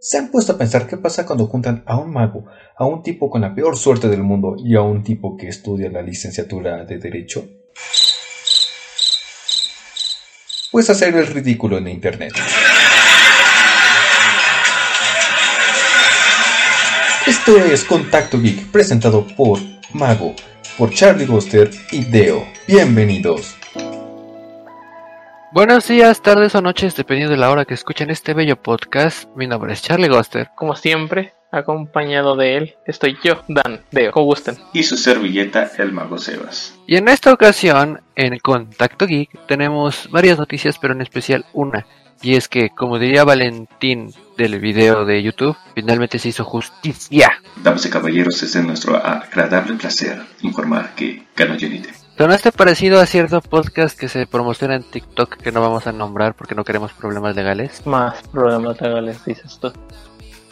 ¿Se han puesto a pensar qué pasa cuando juntan a un mago, a un tipo con la peor suerte del mundo y a un tipo que estudia la licenciatura de Derecho? Pues hacer el ridículo en internet. Esto es Contacto Geek, presentado por Mago, por Charlie Boster y Deo. Bienvenidos. Buenos días, tardes o noches, dependiendo de la hora que escuchen este bello podcast. Mi nombre es Charlie Boster. Como siempre, acompañado de él, estoy yo, Dan, Deo, como gusten. Y su servilleta, el Mago Sebas. Y en esta ocasión, en Contacto Geek, tenemos varias noticias, pero en especial una. Y es que, como diría Valentín del video de YouTube, finalmente se hizo justicia. Damas y caballeros, es de nuestro agradable placer informar que ganó Genitem. Sonaste parecido a cierto podcast que se promociona en TikTok que no vamos a nombrar porque no queremos problemas legales. Más problemas legales, dices tú.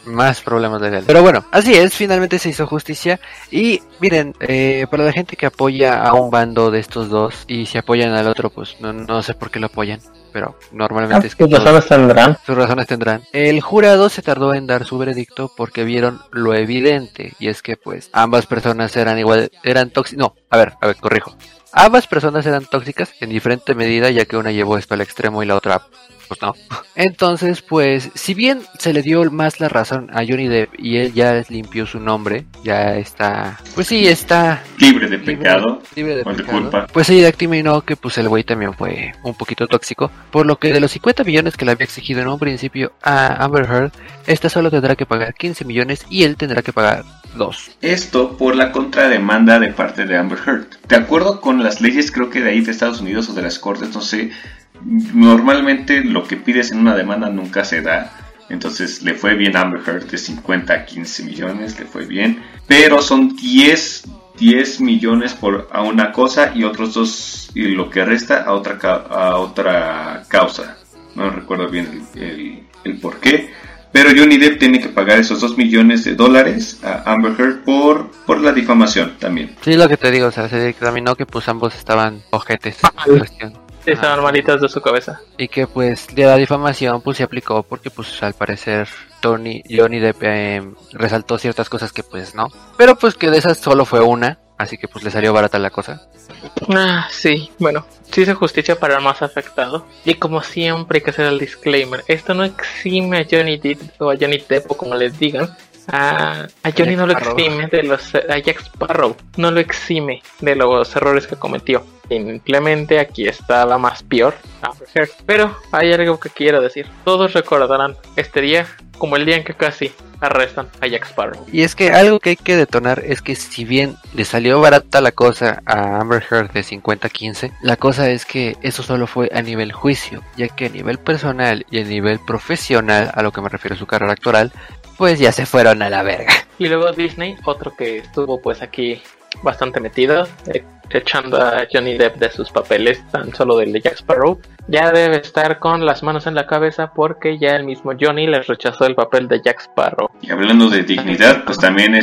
Más problemas legales. Pero bueno, así es, finalmente se hizo justicia. Y miren, para la gente que apoya a un bando de estos dos y si apoyan al otro, pues no sé por qué lo apoyan. Pero normalmente es que sus razones tendrán. El jurado se tardó en dar su veredicto porque vieron lo evidente, y es que pues ambas personas eran tóxicas. No, a ver, corrijo. Ambas personas eran tóxicas en diferente medida, ya que una llevó esto al extremo y la otra pues no. Entonces, pues si bien se le dio más la razón a Johnny Depp y él ya limpió su nombre, ya está, pues sí, está libre de pecado. Pues ella determinó que pues el güey también fue un poquito tóxico, por lo que de los 50 millones que le había exigido en un principio a Amber Heard, esta solo tendrá que pagar 15 millones y él tendrá que pagar 2. Esto por la contrademanda de parte de Amber Heard. De acuerdo con las leyes, creo que de ahí de Estados Unidos o de las cortes, no sé, normalmente lo que pides en una demanda nunca se da. Entonces le fue bien a Amber Heard, de 50 a 15 millones, le fue bien. Pero son 10 millones por a una cosa y otros 2, y lo que resta a otra causa. No recuerdo bien el por qué. Pero Johnny Depp tiene que pagar esos 2 millones de dólares a Amber Heard por la difamación también. Sí, lo que te digo, o sea, se determinó que pues ambos estaban ojetes en cuestión. Estaban malitas de su cabeza. Y que pues de la difamación pues se aplicó porque pues al parecer Johnny Depp resaltó ciertas cosas que pues no. Pero pues que de esas solo fue una, así que pues le salió barata la cosa. Sí, bueno, sí se justicia para el más afectado. Y como siempre hay que hacer el disclaimer, esto no exime a Johnny Depp o a Johnny Depp o como les digan. A Johnny no lo exime de los... A Jack Sparrow no lo exime de los errores que cometió. Simplemente aquí está la más peor, Amber Heard. Pero hay algo que quiero decir. Todos recordarán este día como el día en que casi arrestan a Jack Sparrow. Y es que algo que hay que detonar es que si bien le salió barata la cosa a Amber Heard de 50-15, la cosa es que eso solo fue a nivel juicio, ya que a nivel personal y a nivel profesional, a lo que me refiero a su carrera actoral, pues ya se fueron a la verga. Y luego Disney, otro que estuvo pues aquí bastante metido, echando a Johnny Depp de sus papeles, tan solo del de Jack Sparrow, ya debe estar con las manos en la cabeza porque ya el mismo Johnny les rechazó el papel de Jack Sparrow. Y hablando de dignidad, pues también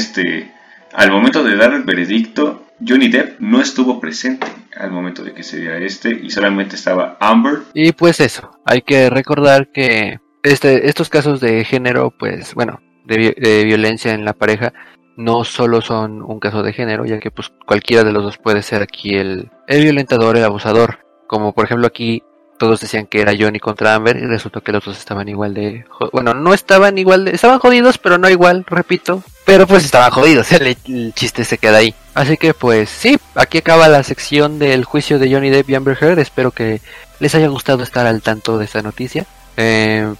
al momento de dar el veredicto, Johnny Depp no estuvo presente al momento de que se diera y solamente estaba Amber. Y pues eso, hay que recordar que estos casos de género, pues bueno, de violencia en la pareja, no solo son un caso de género, ya que pues cualquiera de los dos puede ser aquí el violentador, el abusador. Como por ejemplo aquí todos decían que era Johnny contra Amber y resultó que los dos estaban igual de... Bueno, no estaban igual de... Estaban jodidos, pero no igual, repito. Pero pues estaban jodidos, el chiste se queda ahí. Así que pues sí, aquí acaba la sección del juicio de Johnny Depp y Amber Heard. Espero que les haya gustado estar al tanto de esta noticia.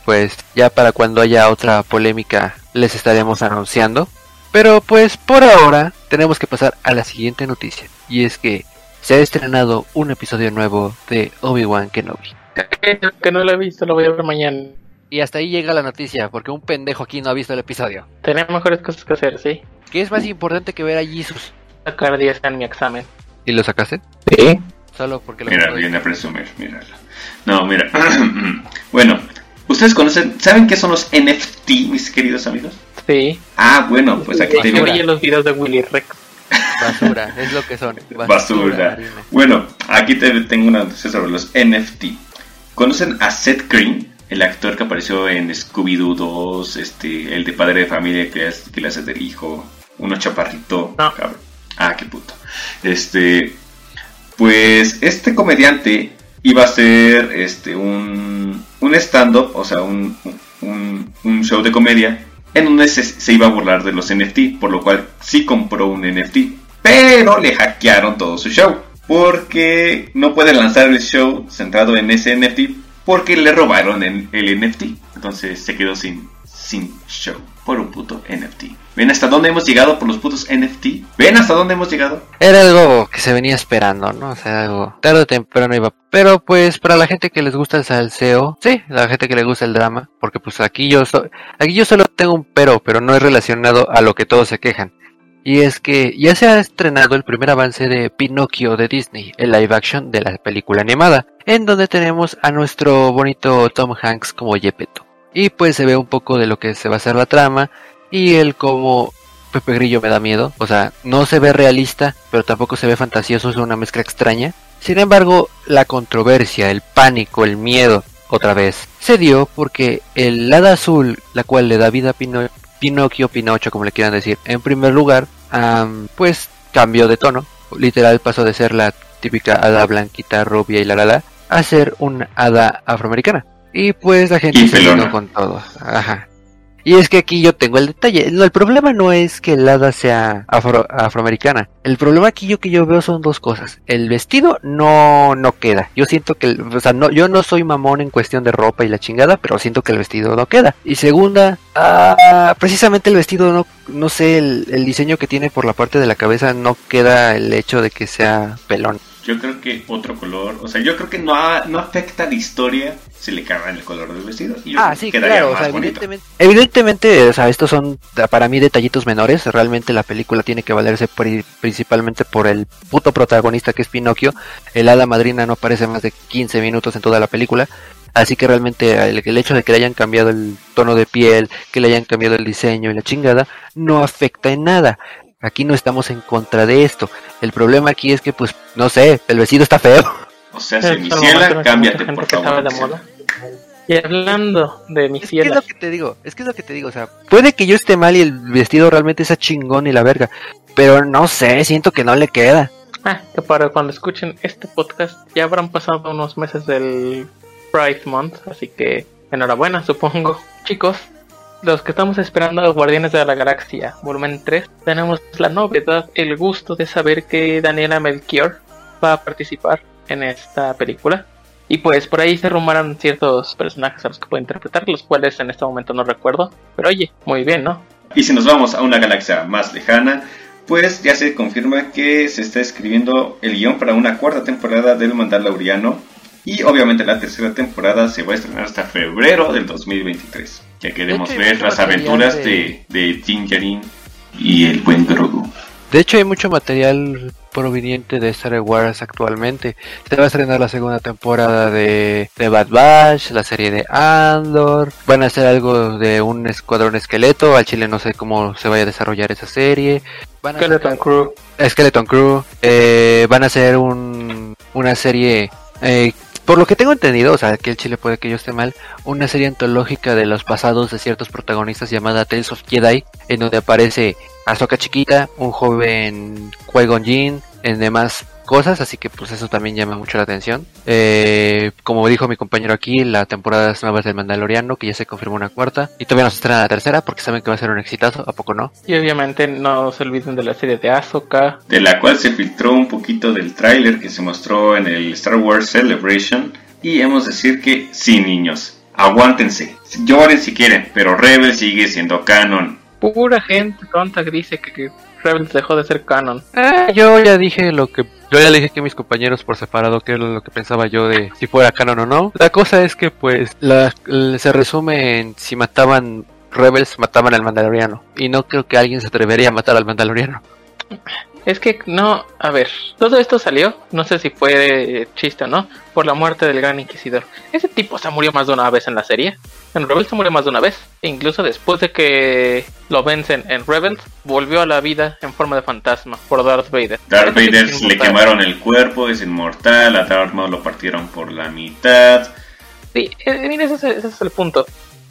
Pues ya para cuando haya otra polémica les estaremos anunciando. Pero pues por ahora tenemos que pasar a la siguiente noticia. Y es que se ha estrenado un episodio nuevo de Obi-Wan Kenobi. Que no lo he visto, lo voy a ver mañana. Y hasta ahí llega la noticia, porque un pendejo aquí no ha visto el episodio. Tenemos mejores cosas que hacer, ¿sí? ¿Qué es más importante que ver a Jesus? Sacar 10 en mi examen. ¿Y lo sacaste? Sí. Solo porque lo... Mira, viene a presumir, mírala. No, mira. Bueno, ¿ustedes saben qué son los NFT, mis queridos amigos? Sí. Ah, bueno, pues aquí te vi los videos de Willyrex. Basura, es lo que son. Basura. Bueno, aquí te tengo una noticia sobre los NFT. ¿Conocen a Seth Green? el actor que apareció en Scooby Doo 2, el de padre de familia que le hace del hijo, uno chaparrito, no. Cabrón. Ah, qué puto. Pues este comediante iba a hacer un stand-up, o sea, un show de comedia en donde se iba a burlar de los NFT, por lo cual sí compró un NFT, pero le hackearon todo su show, porque no puede lanzar el show centrado en ese NFT, porque le robaron el NFT. Entonces se quedó sin show por un puto NFT. ¿Ven hasta dónde hemos llegado por los putos NFT? ¿Ven hasta dónde hemos llegado? Era algo que se venía esperando, ¿no? O sea, algo tarde o temprano iba. Pero pues para la gente que les gusta el salseo, sí, la gente que le gusta el drama, porque pues aquí yo solo tengo un pero no es relacionado a lo que todos se quejan. Y es que ya se ha estrenado el primer avance de Pinocchio de Disney, el live action de la película animada, en donde tenemos a nuestro bonito Tom Hanks como Gepetto. Y pues se ve un poco de lo que se va a hacer la trama, y él como Pepe Grillo me da miedo, o sea, no se ve realista, pero tampoco se ve fantasioso, es una mezcla extraña. Sin embargo, la controversia, el pánico, el miedo, otra vez, se dio porque el hada azul, la cual le da vida a Pinocho, como le quieran decir, en primer lugar, pues cambió de tono, literal pasó de ser la típica hada blanquita, rubia y la, a ser una hada afroamericana. Y pues la gente se quedó con todo. Ajá. Y es que aquí yo tengo el detalle. No, el problema no es que el hada sea afroamericana. El problema aquí que yo veo son dos cosas. El vestido no queda. Yo siento que, o sea, no, yo no soy mamón en cuestión de ropa y la chingada, pero siento que el vestido no queda. Y segunda, precisamente el vestido no sé, el diseño que tiene por la parte de la cabeza no queda, el hecho de que sea pelón. Yo creo que otro color, o sea, yo creo que no afecta a la historia si le cambian el color del vestido. Y yo sí, claro, o sea, evidentemente, o sea, estos son para mí detallitos menores. Realmente la película tiene que valerse principalmente por el puto protagonista que es Pinocchio. El hada madrina no aparece más de 15 minutos en toda la película. Así que realmente el hecho de que le hayan cambiado el tono de piel, que le hayan cambiado el diseño y la chingada, no afecta en nada. Aquí no estamos en contra de esto. El problema aquí es que, pues, no sé, el vestido está feo. O sea, si Miciela, cámbiate, por favor. Y hablando de Miciela, es que es lo que te digo, o sea, puede que yo esté mal y el vestido realmente sea chingón y la verga, pero no sé, siento que no le queda. Que para cuando escuchen este podcast ya habrán pasado unos meses del Pride Month, así que enhorabuena, supongo, chicos. Los que estamos esperando a los Guardianes de la Galaxia, volumen 3, tenemos la novedad, el gusto de saber que Daniela Melchior va a participar en esta película. Y pues por ahí se rumoran ciertos personajes a los que puede interpretar, los cuales en este momento no recuerdo. Pero oye, muy bien, ¿no? Y si nos vamos a una galaxia más lejana, pues ya se confirma que se está escribiendo el guión para una 4ª temporada del Mandaloriano. Y obviamente la 3ª temporada se va a estrenar hasta febrero del 2023. Ya queremos ver las aventuras de Jinjarin y el buen Grogu. De hecho hay mucho material proveniente de Star Wars actualmente. Se va a estrenar la 2ª temporada de Bad Batch, la serie de Andor. Van a hacer algo de un escuadrón esqueleto. Al chile no sé cómo se vaya a desarrollar esa serie. Skeleton Crew. Van a hacer una serie... por lo que tengo entendido, o sea, que el chile puede que yo esté mal, una serie antológica de los pasados de ciertos protagonistas llamada Tales of Jedi, en donde aparece Ahsoka chiquita, un joven Qui-Gon Jinn, en demás cosas, así que pues eso también llama mucho la atención. Como dijo mi compañero aquí, la temporada nueva del Mandaloriano, que ya se confirmó una 4ª, y todavía no se estrena la 3ª, porque saben que va a ser un exitazo, ¿a poco no? Y obviamente no se olviden de la serie de Ahsoka, de la cual se filtró un poquito del tráiler que se mostró en el Star Wars Celebration, y hemos de decir que sí, niños, aguántense, lloren si quieren, pero Rebels sigue siendo canon. Pura gente tonta que dice que Rebels dejó de ser canon. Yo ya le dije que mis compañeros por separado que era lo que pensaba yo de si fuera canon o no. La cosa es que pues se resume en si mataban Rebels, mataban al Mandaloriano. Y no creo que alguien se atrevería a matar al Mandaloriano. Es que no, a ver, todo esto salió, no sé si fue chiste o no, por la muerte del Gran Inquisidor. Ese tipo se murió más de una vez en la serie. En Rebels se murió más de una vez. E incluso después de que lo vencen en Rebels, volvió a la vida en forma de fantasma por Darth Vader. Darth Vader le quemaron el cuerpo, es inmortal. A Darth Maul lo partieron por la mitad. Sí, mira, ese es el punto.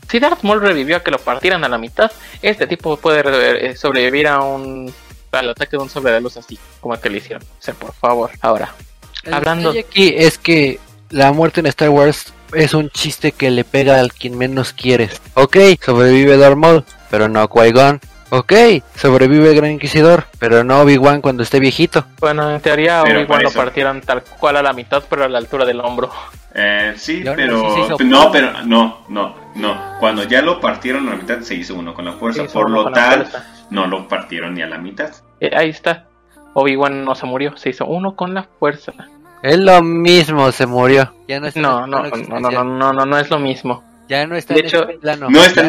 Si Darth Maul revivió a que lo partieran a la mitad, este tipo puede sobrevivir a un al ataque de un sobre de luz así, como el que le hicieron. O sea, por favor, ahora. Hablando aquí es que la muerte en Star Wars es un chiste que le pega al quien menos quieres. Ok, sobrevive Darth Maul, pero no Qui-Gon. Ok, sobrevive el Gran Inquisidor, pero no Obi-Wan cuando esté viejito. Bueno, en teoría Obi-Wan lo partieran tal cual a la mitad, pero a la altura del hombro. Sí, pero no. Cuando ya lo partieron a la mitad, se hizo uno con la fuerza. Por lo tal, no lo partieron ni a la mitad. Ahí está. Obi-Wan no se murió, se hizo uno con la fuerza. Es lo mismo, se murió. Ya no, está no es lo mismo. Ya no está de en hecho, el plano. No está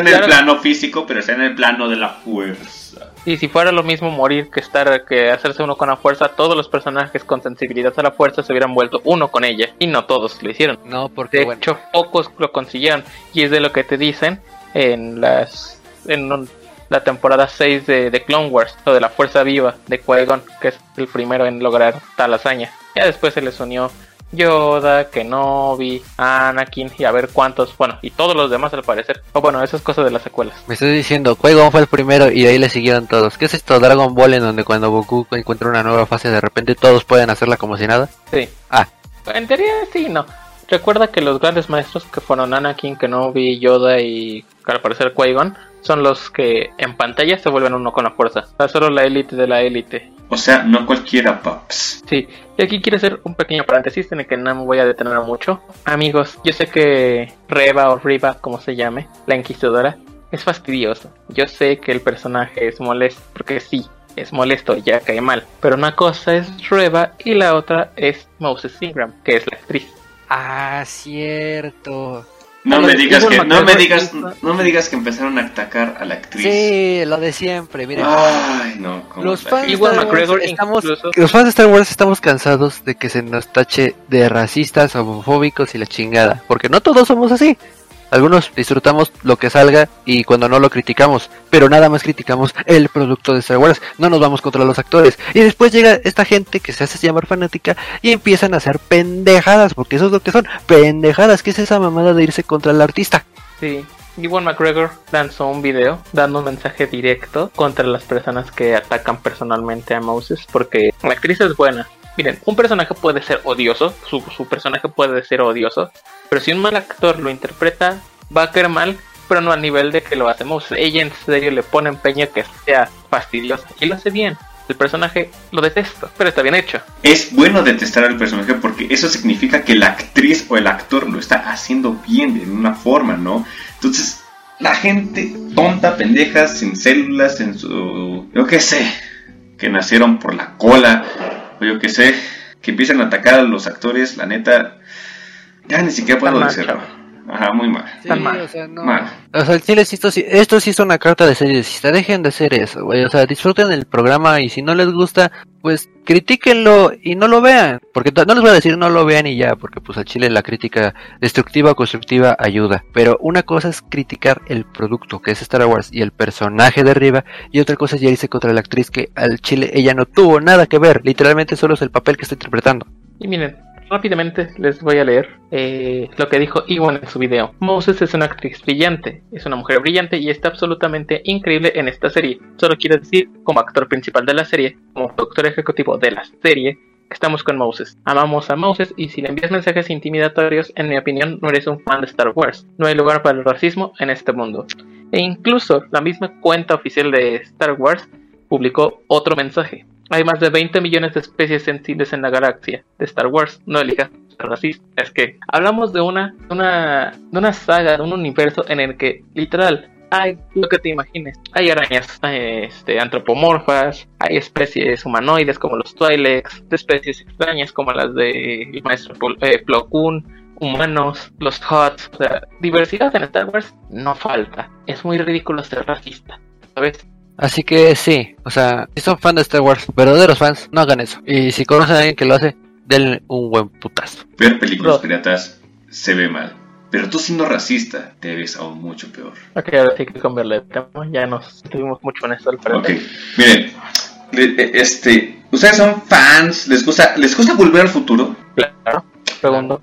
en el plano físico, pero está en el plano de la fuerza. Y si fuera lo mismo morir que estar, que hacerse uno con la fuerza, todos los personajes con sensibilidad a la fuerza se hubieran vuelto uno con ella. Y no todos lo hicieron. No, porque de hecho pocos lo consiguieron. Y es de lo que te dicen en la temporada 6 de Clone Wars, o de la fuerza viva de Qui-Gon, que es el primero en lograr tal hazaña. Ya después se les unió Yoda, Kenobi, Anakin y a ver cuántos, bueno, y todos los demás al parecer. O bueno, esas cosas de las secuelas. Me estoy diciendo, Qui-Gon fue el primero y de ahí le siguieron todos. ¿Qué es esto? Dragon Ball, en donde cuando Goku encuentra una nueva fase de repente todos pueden hacerla como si nada. Sí. Ah. En teoría sí, no. Recuerda que los grandes maestros que fueron Anakin, Kenobi, Yoda y al parecer Qui-Gon son los que en pantalla se vuelven uno con la fuerza. O sea, solo la élite de la élite. O sea, no cualquiera, paps. Sí, y aquí quiero hacer un pequeño paréntesis en el que no me voy a detener mucho. Amigos, yo sé que Reva, como se llame, la Inquisidora, es fastidiosa. Yo sé que el personaje es molesto, porque sí, es molesto, ya cae mal. Pero una cosa es Reva y la otra es Moses Ingram, que es la actriz. Ah, cierto. No me digas que empezaron a atacar a la actriz. Sí, lo de siempre, miren. Ay, no. Los fans de Star Wars estamos cansados de que se nos tache de racistas, homofóbicos y la chingada, porque no todos somos así. Algunos disfrutamos lo que salga y cuando no lo criticamos, pero nada más criticamos el producto de Star Wars, no nos vamos contra los actores. Y después llega esta gente que se hace llamar fanática y empiezan a hacer pendejadas, porque eso es lo que son, pendejadas. ¿Qué es esa mamada de irse contra el artista? Sí, Ewan McGregor lanzó un video dando un mensaje directo contra las personas que atacan personalmente a Moses, porque la actriz es buena. Miren, un personaje puede ser odioso, su personaje puede ser odioso, pero si un mal actor lo interpreta, va a caer mal, pero no al nivel de que lo hacemos. Ella en serio le pone empeño que sea fastidiosa y lo hace bien. El personaje lo detesto, pero está bien hecho. Es bueno detestar al personaje porque eso significa que la actriz o el actor lo está haciendo bien de una forma, ¿no? Entonces, la gente tonta, pendeja, sin células, sin su... yo qué sé, que nacieron por la cola... yo que sé, que empiezan a atacar a los actores, la neta, ya ni siquiera puedo decirlo. Ajá, muy mal. Sí, mal. O sea, no. Mal. O sea, esto sí es una carta de seriedad. Dejen de hacer eso, güey. O sea, disfruten el programa y si no les gusta, pues critíquenlo y no lo vean. Porque no les voy a decir no lo vean y ya, porque pues al chile la crítica destructiva o constructiva ayuda. Pero una cosa es criticar el producto, que es Star Wars, y el personaje de Riva, y otra cosa es ya irse contra la actriz, que al chile ella no tuvo nada que ver. Literalmente solo es el papel que está interpretando. Y miren, rápidamente les voy a leer lo que dijo Ewan en su video. Moses es una actriz brillante, es una mujer brillante y está absolutamente increíble en esta serie. Solo quiero decir, como actor principal de la serie, como productor ejecutivo de la serie, estamos con Moses. Amamos a Moses y si le envías mensajes intimidatorios, en mi opinión, no eres un fan de Star Wars. No hay lugar para el racismo en este mundo. E incluso la misma cuenta oficial de Star Wars publicó otro mensaje. Hay más de 20 millones de especies sensibles en la galaxia de Star Wars. No elijas ser racista. Es que hablamos de una saga, de un universo en el que literal hay lo que te imagines. Hay arañas antropomorfas, hay especies humanoides como los Twi'leks, de especies extrañas como las de el maestro Plo Koon, humanos, los Hutts. O sea, diversidad en Star Wars no falta. Es muy ridículo ser racista, ¿sabes? Así que sí, o sea, si son fans de Star Wars, verdaderos fans, no hagan eso. Y si conocen a alguien que lo hace, denle un buen putazo. Ver películas piratas se ve mal, pero tú siendo racista te ves aún mucho peor. Ok, ahora sí que cambiarle de tema, ya nos estuvimos mucho en esto al frente. Ok, miren, ustedes son fans, les gusta Volver al Futuro? Claro, pregunto.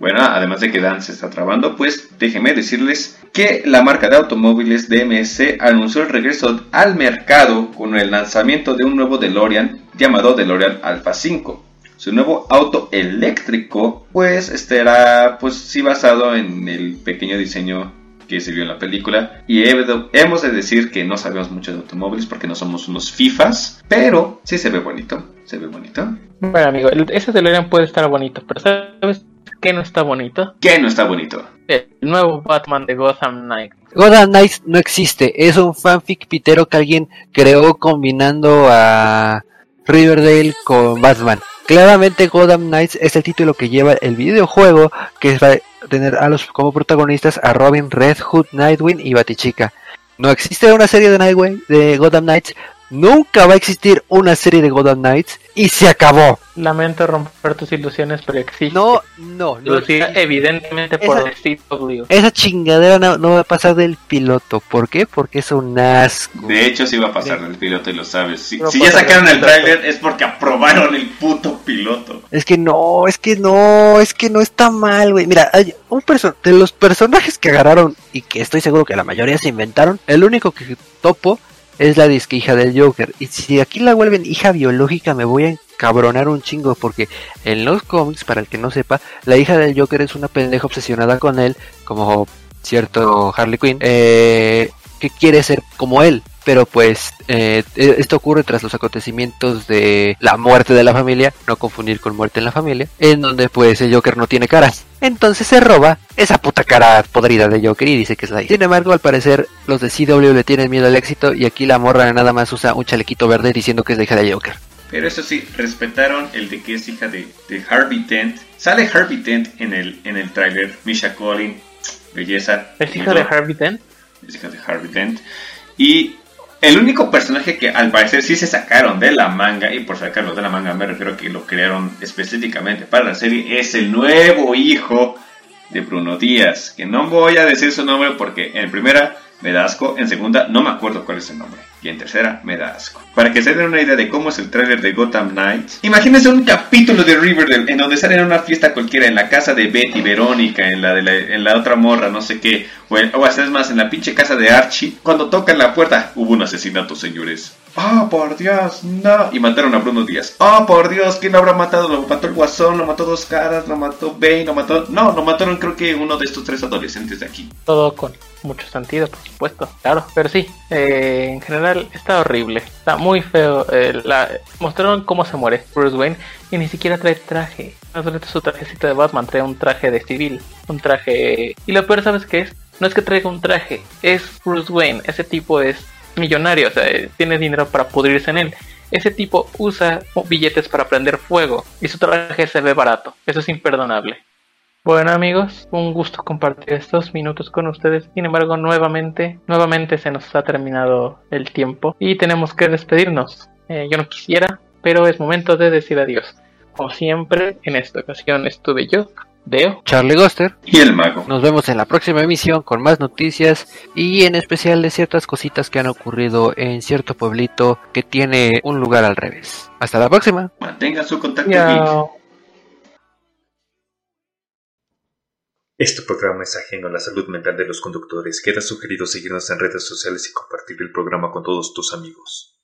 Bueno, además de que Dan se está trabando, pues déjenme decirles que la marca de automóviles DMC anunció el regreso al mercado con el lanzamiento de un nuevo DeLorean llamado DeLorean Alpha 5. Su nuevo auto eléctrico, pues estará pues sí basado en el pequeño diseño que se vio en la película. Y hemos de decir que no sabemos mucho de automóviles porque no somos unos fifas, pero sí se ve bonito, se ve bonito. Bueno, amigo, ese DeLorean puede estar bonito, pero ¿sabes qué no está bonito? ¿Qué no está bonito? El nuevo Batman de Gotham Knights. Gotham Knights no existe, es un fanfic pitero que alguien creó combinando a Riverdale con Batman. Claramente Gotham Knights es el título que lleva el videojuego, que va a tener a los como protagonistas a Robin, Red Hood, Nightwing y Batichica. No existe una serie de Nightwing de Gotham Knights, nunca va a existir una serie de Gotham Knights y se acabó. Lamento romper tus ilusiones, pero existe. No Lucía, evidentemente esa, por el CW. Esa chingadera no va a pasar del piloto. ¿Por qué? Porque es un asco. De hecho sí va a pasar del piloto y lo sabes. Si ya sacaron el tráiler es porque aprobaron el puto piloto. Es que no está mal, güey. Mira, hay de los personajes que agarraron y que estoy seguro que la mayoría se inventaron, el único que topo es la disque hija del Joker. Y si aquí la vuelven hija biológica me voy a encabronar un chingo, porque en los cómics, para el que no sepa, la hija del Joker es una pendeja obsesionada con él, como cierto Harley Quinn, que quiere ser como él. Pero pues esto ocurre tras los acontecimientos de la muerte de la familia, no confundir con muerte en la familia, en donde pues el Joker no tiene caras. Entonces se roba esa puta cara podrida de Joker y dice que es la hija. Sin embargo, al parecer los de CW le tienen miedo al éxito y aquí la morra nada más usa un chalequito verde diciendo que es la hija de Joker. Pero eso sí, respetaron el de que es hija de Harvey Dent. Sale Harvey Dent en el tráiler, Misha Collin, belleza. ¿Es hija de Harvey Dent? Es hija de Harvey Dent. Y el único personaje que al parecer sí se sacaron de la manga, y por sacarlo de la manga me refiero a que lo crearon específicamente para la serie, es el nuevo hijo de Bruno Díaz, que no voy a decir su nombre porque en primera me da asco, en segunda no me acuerdo cuál es el nombre, y en tercera me da asco. Para que se den una idea de cómo es el tráiler de Gotham Knights, imagínense un capítulo de Riverdale en donde salen a una fiesta cualquiera, en la casa de Betty, Verónica, en la otra morra, no sé qué, o es más, en la pinche casa de Archie. Cuando tocan la puerta, hubo un asesinato, señores. ¡Ah, por Dios, no! Y mataron a Bruno Díaz. ¡Ah, por Dios! ¿Quién lo habrá matado? Lo mató el Guasón, lo mató Dos Caras, lo mató Bane, lo mató... No, lo mataron creo que uno de estos tres adolescentes de aquí. Todo con mucho sentido, por supuesto, claro. Pero sí, en general está horrible. Está muy feo. Mostraron cómo se muere Bruce Wayne y ni siquiera trae traje. No solo su trajecito de Batman, trae un traje de civil. Un traje... Y lo peor, ¿sabes qué es? No es que traiga un traje, es Bruce Wayne. Ese tipo es... millonario, o sea, tiene dinero para pudrirse en él. Ese tipo usa billetes para prender fuego y su traje se ve barato. Eso es imperdonable. Bueno, amigos, un gusto compartir estos minutos con ustedes. Sin embargo, nuevamente se nos ha terminado el tiempo y tenemos que despedirnos. Yo no quisiera, pero es momento de decir adiós. Como siempre, en esta ocasión estuve yo, Deo, Charlie Boster y el Mago. Nos vemos en la próxima emisión con más noticias y en especial de ciertas cositas que han ocurrido en cierto pueblito que tiene un lugar al revés. Hasta la próxima. Mantenga su contacto geek. Este programa es ajeno a la salud mental de los conductores. Queda sugerido seguirnos en redes sociales y compartir el programa con todos tus amigos.